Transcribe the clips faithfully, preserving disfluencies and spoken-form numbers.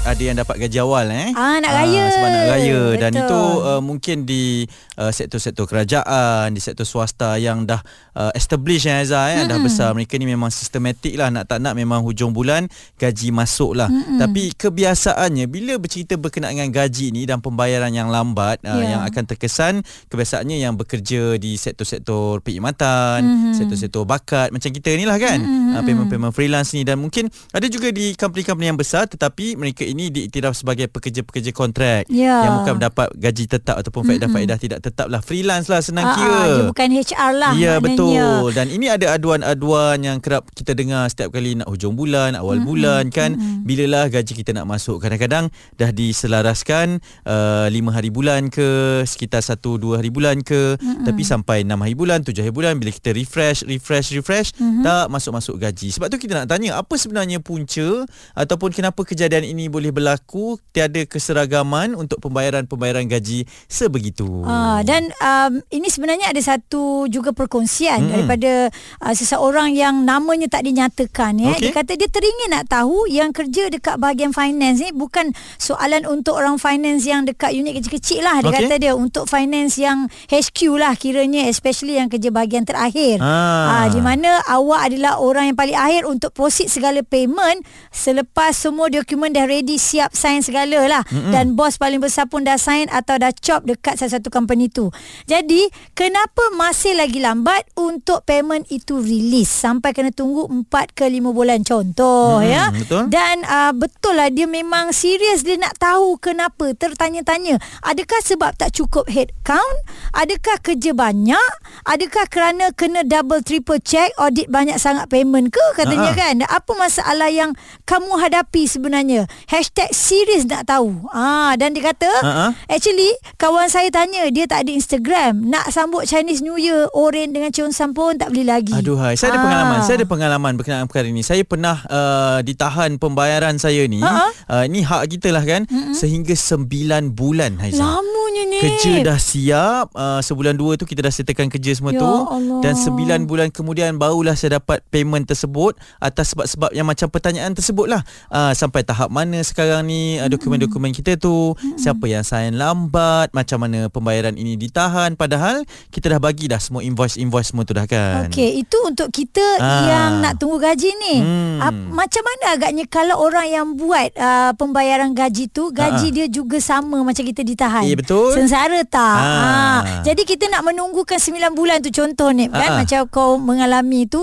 Ada yang dapat gaji awal eh ah, nak raya ah, sebab nak raya. Betul. Dan itu uh, mungkin di uh, sektor-sektor kerajaan, di sektor swasta yang dah uh, establish eh, Haiza eh mm-hmm. dah besar, mereka ni memang sistematik lah, nak tak nak memang hujung bulan gaji masuk lah. Mm-hmm. Tapi kebiasaannya bila bercerita berkenaan dengan gaji ni dan pembayaran yang lambat yeah. uh, yang akan terkesan, kebiasaannya yang bekerja di sektor-sektor perkhidmatan, mm-hmm. sektor-sektor bakat macam kita ni lah kan, mm-hmm. uh, payment-payment freelance ni, dan mungkin ada juga di company-company yang besar tetapi mereka ini diiktiraf sebagai pekerja-pekerja kontrak yeah. yang bukan mendapat gaji tetap ataupun faedah-faedah mm-hmm. tidak tetap lah, freelance lah senang uh-uh, kira. Dia bukan H R lah. Ya yeah, betul. Dan ini ada aduan-aduan yang kerap kita dengar setiap kali nak hujung bulan, awal mm-hmm. bulan kan, mm-hmm. bilalah gaji kita nak masuk. Kadang-kadang dah diselaraskan uh, lima hari bulan ke, sekitar satu dua hari bulan ke, mm-hmm. tapi sampai enam hari bulan, tujuh hari bulan bila kita refresh, refresh, refresh mm-hmm. tak masuk-masuk gaji. Sebab tu kita nak tanya apa sebenarnya punca ataupun kenapa kejadian ini boleh boleh berlaku tiada keseragaman untuk pembayaran-pembayaran gaji sebegitu. Ah, dan um, ini sebenarnya ada satu juga perkongsian mm-hmm. daripada uh, seseorang yang namanya tak dinyatakan ya. Okay. Dia kata dia teringin nak tahu yang kerja dekat bahagian finance ni, bukan soalan untuk orang finance yang dekat unit kecil-kecil lah. Dia okay. kata dia untuk finance yang H Q lah kiranya, especially yang kerja bahagian terakhir. Ah. Ah, di mana awak adalah orang yang paling akhir untuk proceed segala payment selepas semua dokumen dah ready, siap sign segala lah, mm-hmm. dan bos paling besar pun dah sign atau dah chop dekat satu-satu company tu. Jadi kenapa masih lagi lambat untuk payment itu release sampai kena tunggu empat ke lima bulan contoh, mm-hmm. ya betul. Dan uh, betul lah dia memang serius, dia nak tahu kenapa, tertanya-tanya adakah sebab tak cukup headcount, adakah kerja banyak, adakah kerana kena double triple check audit banyak sangat payment ke katanya. uh-huh. Kan apa masalah yang kamu hadapi sebenarnya? Hashtag serius nak tahu. Ah, dan dia kata, uh-huh. actually kawan saya tanya, dia tak ada Instagram. Nak sambut Chinese New Year, oren dengan cheongsam pun tak boleh lagi. Aduhai, saya ada ah. pengalaman. Saya ada pengalaman berkenaan perkara ini. Saya pernah uh, ditahan pembayaran saya ni. Uh-huh. Uh, ini hak kita lah kan. Uh-huh. Sehingga sembilan bulan. Haiza. Lamanya ni. Kerja dah siap. Uh, sebulan dua tu kita dah settlekan kerja semua ya tu. Allah. Dan sembilan bulan kemudian barulah saya dapat payment tersebut atas sebab-sebab yang macam pertanyaan tersebut lah. Uh, sampai tahap mana sekarang ni dokumen-dokumen kita tu, mm-hmm. siapa yang sign lambat, macam mana pembayaran ini ditahan, padahal kita dah bagi dah semua invoice-invoice semua tu dah kan. Okey, itu untuk kita ah. yang nak tunggu gaji ni. hmm. Ap- macam mana agaknya kalau orang yang buat uh, pembayaran gaji tu, gaji ah. dia juga sama macam kita ditahan? Eh, betul. Sengsara tak? ah. Ah. Jadi kita nak menunggukan sembilan bulan tu contoh ni kan, ah. macam kau mengalami tu.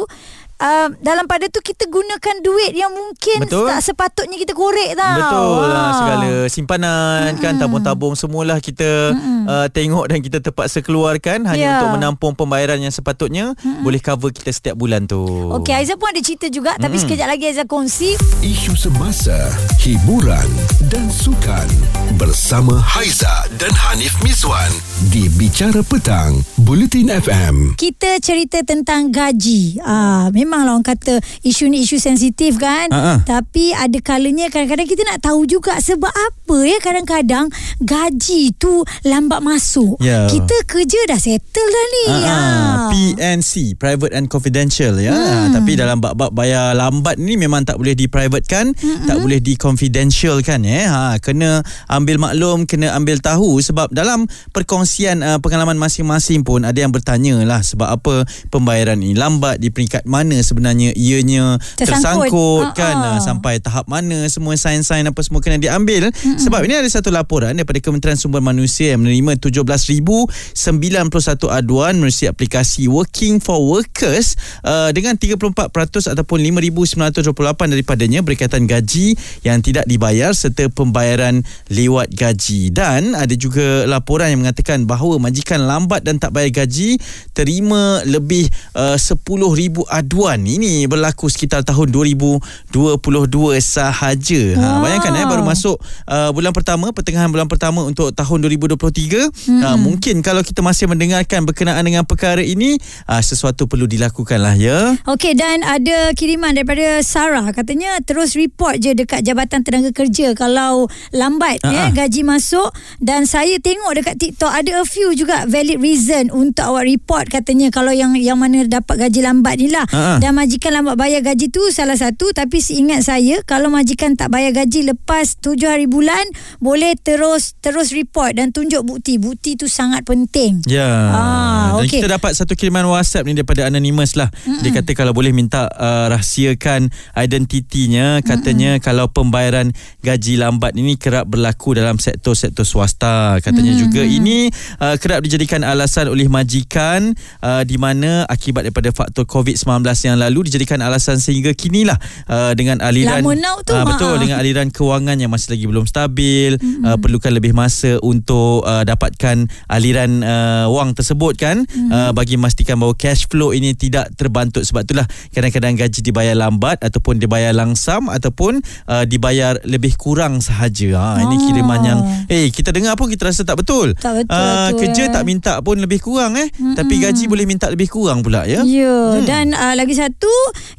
Uh, dalam pada tu kita gunakan duit yang mungkin betul. Tak sepatutnya kita korek tau. Betul lah, segala simpanan, mm-mm. kan, tabung-tabung semualah kita uh, tengok dan kita terpaksa keluarkan hanya yeah. untuk menampung pembayaran yang sepatutnya mm-mm. boleh cover kita setiap bulan tu. Okey, Haiza pun ada cerita juga, mm-mm. tapi sekejap lagi Haiza kongsi isu semasa, hiburan dan sukan bersama Haiza dan Hanif Miswan di Bicara Petang, Buletin F M. Kita cerita tentang gaji. Ah, memang memanglah orang kata isu ni isu sensitif kan, uh-huh. tapi ada kalanya kadang-kadang kita nak tahu juga sebab apa ya kadang-kadang gaji tu lambat masuk. yeah. Kita kerja dah settle dah ni. uh-huh. ha. P and C, private and confidential ya. hmm. ha, tapi dalam bab-bab bayar lambat ni memang tak boleh diprivatekan, mm-hmm. tak boleh diconfidentialkan ya. ha, kena ambil maklum, kena ambil tahu, sebab dalam perkongsian uh, pengalaman masing-masing pun ada yang bertanya lah sebab apa pembayaran ni lambat, di peringkat mana sebenarnya ianya tersangkut, tersangkut kan, uh-uh. sampai tahap mana semua sains-sains apa semua kena diambil. Mm-mm. Sebab ini ada satu laporan daripada Kementerian Sumber Manusia yang menerima tujuh belas ribu sembilan puluh satu aduan melalui aplikasi Working for Workers uh, dengan tiga puluh empat peratus ataupun lima ribu sembilan ratus dua puluh lapan daripadanya berkaitan gaji yang tidak dibayar serta pembayaran lewat gaji. Dan ada juga laporan yang mengatakan bahawa majikan lambat dan tak bayar gaji terima lebih uh, sepuluh ribu aduan. Ini berlaku sekitar tahun dua ribu dua puluh dua sahaja. ha, Bayangkan eh, baru masuk uh, bulan pertama, pertengahan bulan pertama untuk tahun dua ribu dua puluh tiga. hmm. uh, Mungkin kalau kita masih mendengarkan berkenaan dengan perkara ini, ini uh, sesuatu perlu dilakukanlah ya. Okey, dan ada kiriman daripada Sarah, katanya terus report je dekat Jabatan Tenaga Kerja kalau lambat uh-huh. ya gaji masuk, dan saya tengok dekat TikTok ada a few juga valid reason untuk awak report, katanya kalau yang yang mana dapat gaji lambat ni lah uh-huh. dan majikan lambat bayar gaji tu salah satu, tapi seingat saya kalau majikan tak bayar gaji lepas tujuh hari bulan boleh terus terus report dan tunjuk bukti. Bukti tu sangat penting. Ya. Yeah. Ah, dan okay. kita dapat satu kiriman WhatsApp ni daripada Anonymous lah. Mm-mm. Dia kata kalau boleh minta uh, rahsiakan identitinya. Katanya Mm-mm. kalau pembayaran gaji lambat ini kerap berlaku dalam sektor-sektor swasta. Katanya Mm-mm. juga ini uh, kerap dijadikan alasan oleh majikan uh, di mana akibat daripada faktor covid sembilan belas yang lalu dijadikan alasan sehingga kinilah uh, dengan aliran tu, uh, betul ha. dengan aliran kewangan yang masih lagi belum stabil, mm-hmm. uh, perlukan lebih masa untuk uh, dapatkan aliran uh, wang tersebut kan, mm-hmm. uh, bagi memastikan bahawa cash flow ini tidak terbantut. Sebab itulah kadang-kadang gaji dibayar lambat ataupun dibayar langsam ataupun uh, dibayar lebih kurang sahaja. Ha, oh. Ini kiriman yang eh hey, kita dengar pun kita rasa tak betul. Tak betul uh, tu, kerja eh. tak minta pun lebih kurang eh mm-hmm. tapi gaji boleh minta lebih kurang pula ya. Ya, yeah. hmm. dan uh, lagi satu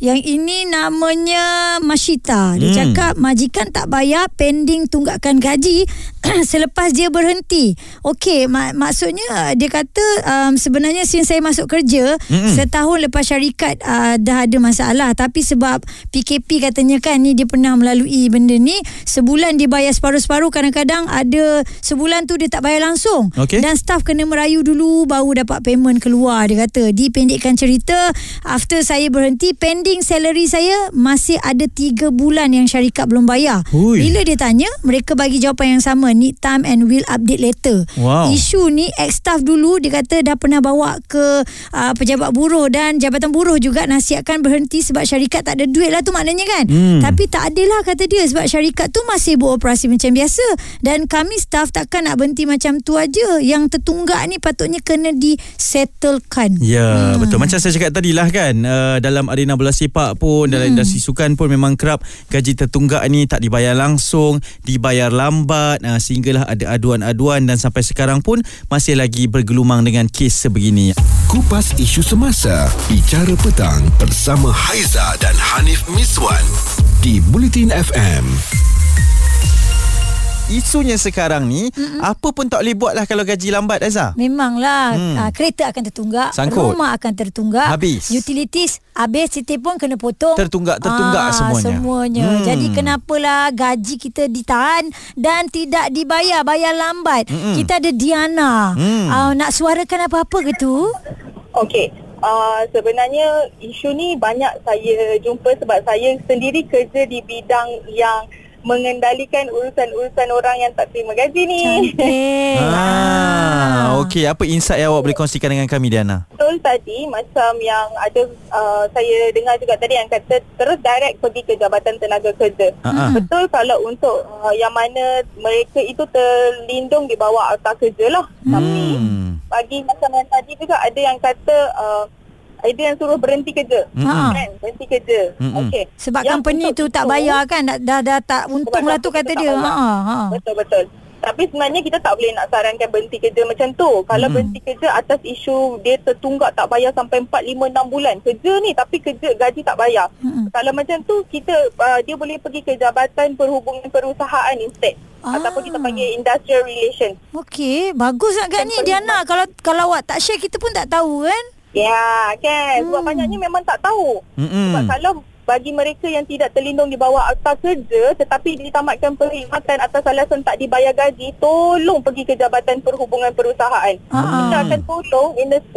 yang ini namanya Mashita. Dia hmm. cakap majikan tak bayar pending tunggakan gaji selepas dia berhenti. Okey, mak- maksudnya dia kata um, sebenarnya since saya masuk kerja mm-hmm. setahun lepas syarikat uh, dah ada masalah, tapi sebab P K P katanya kan, ni dia pernah melalui benda ni, sebulan dia bayar separuh-separuh, kadang-kadang ada sebulan tu dia tak bayar langsung okay. dan staff kena merayu dulu baru dapat payment keluar. Dia kata dipendekkan cerita, after saya berhenti pending salary saya masih ada tiga bulan yang syarikat belum bayar. Ui. Bila dia tanya, mereka bagi jawapan yang sama, need time and will update later. Wow. Isu ni ex-staff dulu dia kata dah pernah bawa ke uh, pejabat buruh, dan jabatan buruh juga nasihatkan berhenti sebab syarikat tak ada duit lah tu maknanya kan. Hmm. Tapi tak adil lah kata dia, sebab syarikat tu masih beroperasi macam biasa dan kami staff takkan nak berhenti macam tu aja. Yang tertunggak ni patutnya kena disettlekan. Ya, hmm. betul. Macam saya cakap tadi lah kan, uh, dalam arena bola sepak pun, dalam hmm. industri sukan pun memang kerap gaji tertunggak ni tak dibayar langsung, dibayar lambat, uh, sehinggalah ada aduan-aduan dan sampai sekarang pun masih lagi bergelumang dengan kes sebegini. Kupas isu semasa Bicara Petang bersama Haiza dan Hanif Miswan di Buletin F M. Isunya sekarang ni Mm-mm. apa pun tak boleh buat lah kalau gaji lambat, Haiza. Memanglah hmm. ha, kereta akan tertunggak, sangkut, rumah akan tertunggak, habis utilities habis, setiap pun kena potong, tertunggak tertunggak ha, semuanya semuanya hmm. Jadi kenapalah gaji kita ditahan dan tidak dibayar, bayar lambat. Mm-mm. Kita ada Diana hmm. uh, nak suarakan apa-apa ke tu? Okey. Uh, sebenarnya isu ni banyak saya jumpa sebab saya sendiri kerja di bidang yang mengendalikan urusan-urusan orang yang tak terima gaji ni. Cantik. ah, Okey, apa insight yang awak boleh kongsikan dengan kami, Diana? Betul tadi macam yang ada uh, saya dengar juga tadi yang kata terus direct pergi ke Jabatan Tenaga Kerja. Uh-huh. Betul kalau untuk uh, yang mana mereka itu terlindung di bawah Akta Kerja lah. Hmm. Tapi bagi macam yang tadi juga ada yang kata uh, ada yang suruh berhenti kerja. Mm-hmm. Kan? Berhenti kerja. Mm-hmm. Okey. Sebab yang company tu tak bayar kan, dah dah, dah tak untung lah tu kata dia. Ha. Betul-betul. Tapi sebenarnya kita tak boleh nak sarankan berhenti kerja macam tu. Kalau mm-hmm. berhenti kerja atas isu dia tertunggak tak bayar sampai empat, lima, enam bulan kerja ni, tapi kerja gaji tak bayar. Mm-hmm. Kalau macam tu kita uh, dia boleh pergi ke Jabatan Perhubungan Perusahaan instead. Ah. Ataupun kita panggil Industrial Relations. Okey, bagus agak ni Diana. Kalau kalau awak tak share kita pun tak tahu kan? Ya, kan. Sebab hmm. banyaknya memang tak tahu. Mm-mm. Sebab kalau bagi mereka yang tidak terlindung di bawah Akta Kerja tetapi ditamatkan perkhidmatan atas alasan tak dibayar gaji, tolong pergi ke Jabatan Perhubungan Perusahaan. Aa. Kita akan tolong,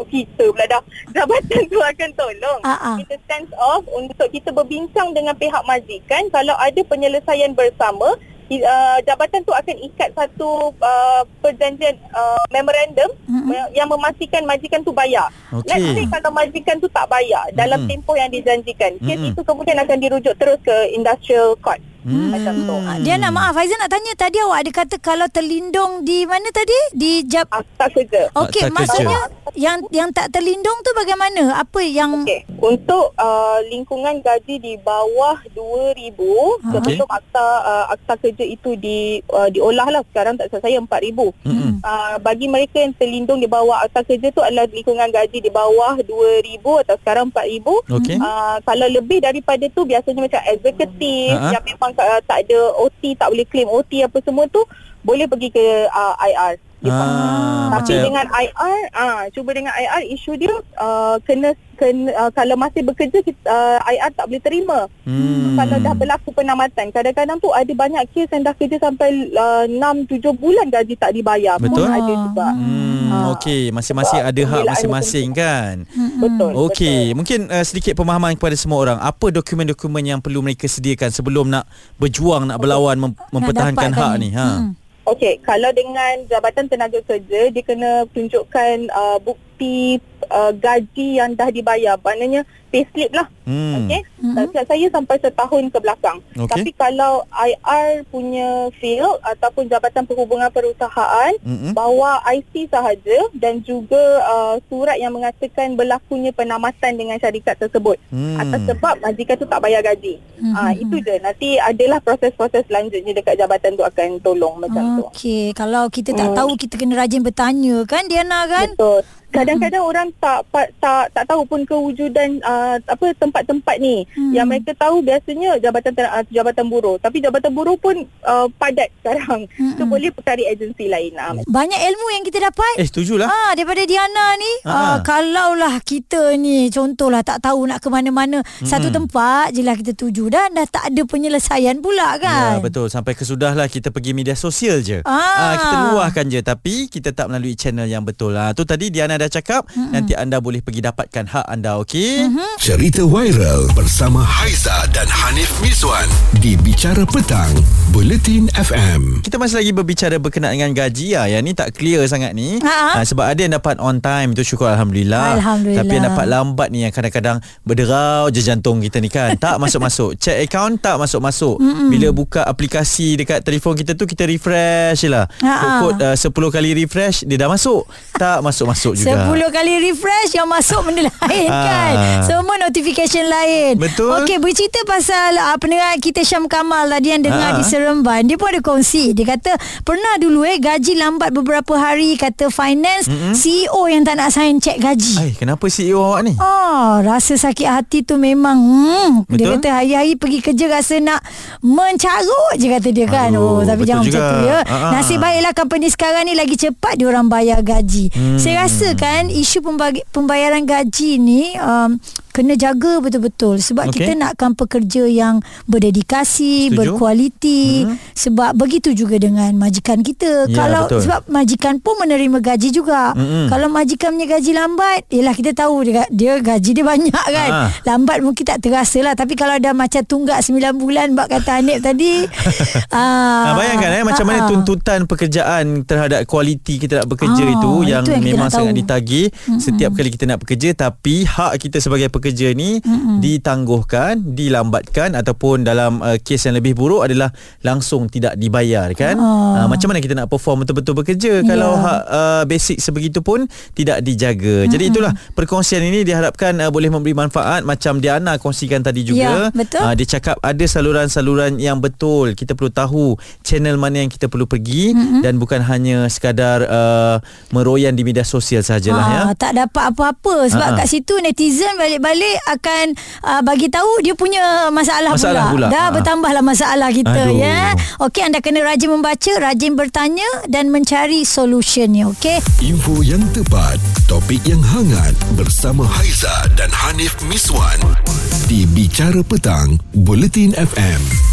kita pula dah. Jabatan tu akan tolong. Aa. Kita sense off untuk kita berbincang dengan pihak majikan. Kalau ada penyelesaian bersama, Uh, jabatan tu akan ikat satu uh, perjanjian uh, memorandum mm-hmm. yang memastikan majikan tu bayar. Okay. Let's say kalau majikan tu tak bayar dalam mm-hmm. tempoh yang dijanjikan, kes mm-hmm. itu kemudian akan dirujuk terus ke Industrial Court. Hmm. Macam tu. Diana, maaf, Haiza nak tanya, tadi awak ada kata kalau terlindung di mana tadi? Di jab... Akta kerja. Okey, maksudnya kerja. yang yang tak terlindung tu bagaimana? Apa yang... Okay. Untuk uh, lingkungan gaji di bawah dua ribu, sebelum okay. akta, uh, akta kerja itu di, uh, diolah lah. Sekarang tak salah saya empat ribu. Hmm. Uh, bagi mereka yang terlindung di bawah akta kerja tu adalah lingkungan gaji di bawah dua ribu atau sekarang empat ribu. Okay. Uh, kalau lebih daripada tu, biasanya macam eksekutif, uh-huh. yang memang Uh, tak ada O T, tak boleh claim O T apa semua tu, boleh pergi ke uh, I R. Ah, tapi dengan I R, uh, cuba dengan I R, isu dia uh, kena, kena uh, kalau masih bekerja kita, uh, I R tak boleh terima. Hmm. Kalau dah berlaku penamatan, kadang-kadang tu ada banyak kes yang dah kerja sampai uh, enam tujuh bulan gaji tak dibayar. Betul. Pun ada juga. Hmm. Ha. Okey, masing-masing ada hak masing-masing kan. Betul. Okey, mungkin uh, sedikit pemahaman kepada semua orang, apa dokumen-dokumen yang perlu mereka sediakan sebelum nak berjuang, nak berlawan, mem- mempertahankan hak ni. ni. Ha. Hmm. Okey, kalau dengan Jabatan Tenaga Kerja, dia kena tunjukkan uh, bukti uh, gaji yang dah dibayar. Maknanya payslip lah. Hmm. Okey, mm-hmm. saya sampai setahun ke belakang. Okay. Tapi kalau I R punya field ataupun Jabatan Perhubungan Perusahaan, mm-hmm. bawa I C sahaja dan juga uh, surat yang mengatakan berlakunya penamatan dengan syarikat tersebut. Mm. Atas sebab majikan tu tak bayar gaji. Mm-hmm. Ha, itu je. Nanti adalah proses-proses selanjutnya dekat jabatan tu akan tolong macam okay. tu. Okey, kalau kita tak mm. tahu, kita kena rajin bertanya kan, Diana kan? Betul. Kadang-kadang mm-hmm. orang tak tak tak tahu pun kewujudan uh, apa tempat-tempat ni. Mm. Yang mereka tahu biasanya jabatan uh, jabatan buruh. Tapi jabatan buruh pun uh, padat sekarang. Mm-hmm. So boleh cari agensi lain. Uh. Banyak ilmu yang kita dapat. Eh, setujulah. Ha, daripada Diana ni. Uh, kalaulah kita ni contohlah tak tahu nak ke mana-mana, mm-hmm. satu tempat je lah kita tuju dan dah tak ada penyelesaian pula kan. Ya, betul. Sampai kesudahlah kita pergi media sosial je. Ah. Uh, kita luahkan je, tapi kita tak melalui channel yang betul. Ah, uh, tu tadi Diana dah cakap, mm-hmm. nanti anda boleh pergi dapatkan hak anda, okey? Mm-hmm. Cerita viral bersama Haiza dan Hanif Miswan di Bicara Petang Buletin F M. Kita masih lagi berbicara berkenaan dengan gaji lah. Yang ni tak clear sangat ni. Ha, sebab ada yang dapat on time, itu syukur Alhamdulillah. Alhamdulillah. Tapi yang dapat lambat ni yang kadang-kadang berderau je jantung kita ni kan. Tak masuk-masuk. Check account tak masuk-masuk. Mm-hmm. Bila buka aplikasi dekat telefon kita tu, kita refresh je lah. Kod uh, sepuluh kali refresh, dia dah masuk. Tak masuk-masuk juga. Sepuluh kali refresh, yang masuk benda lain kan. Semua notification lain. Betul. Okey, bercerita pasal uh, pendengar kita Syam Kamal tadi yang dengar ha. di Seremban. Dia pun ada kongsi. Dia kata pernah dulu eh gaji lambat beberapa hari. Kata finance, mm-hmm. C E O yang tak nak sign cek gaji. Ay, kenapa C E O awak ni? Oh, rasa sakit hati tu memang. Hmm. Dia kata hari-hari pergi kerja rasa nak mencarut je, kata dia kan. Aduh, oh, tapi jangan juga macam tu ya. Ha. Nasib baiklah company sekarang ni lagi cepat diorang bayar gaji. Hmm. Saya rasa kan isu pembagi, pembayaran gaji ni um, kena jaga betul-betul sebab okay. kita nakkan pekerja yang berdedikasi, setuju. Berkualiti, hmm. sebab begitu juga dengan majikan kita. Ya, kalau betul. Sebab majikan pun menerima gaji juga. Hmm. Kalau majikan punya gaji lambat, yalah kita tahu dia, dia gaji dia banyak kan. Ha. Lambat mungkin tak terasa lah, tapi kalau dah macam tunggak sembilan bulan bak kata Hanif tadi. aa, ha, bayangkan eh macam ha, mana tuntutan pekerjaan terhadap kualiti kita nak bekerja ha, itu yang, yang memang sangat ditagih mm-hmm. setiap kali kita nak bekerja, tapi hak kita sebagai pekerja ni mm-hmm. ditangguhkan, dilambatkan ataupun dalam uh, kes yang lebih buruk adalah langsung tidak dibayar kan. Oh. Uh, macam mana kita nak perform betul-betul bekerja yeah. kalau hak uh, basic sebegitu pun tidak dijaga. Mm-hmm. Jadi itulah perkongsian ini diharapkan uh, boleh memberi manfaat macam Diana kongsikan tadi juga. Yeah, uh, dia cakap ada saluran-saluran yang betul. Kita perlu tahu channel mana yang kita perlu pergi mm-hmm. dan bukan hanya sekadar uh, meroyan di media sosial sahajalah ha, ya. Tak dapat apa-apa sebab ha, ha. kat situ netizen balik-balik akan uh, bagi tahu dia punya masalah, masalah pula. pula. Dah ha. bertambahlah masalah kita. Aduh. Ya. Okey, anda kena rajin membaca, rajin bertanya dan mencari solusinya, okey. Info yang tepat, topik yang hangat bersama Haiza dan Hanif Miswan di Bicara Petang Buletin F M.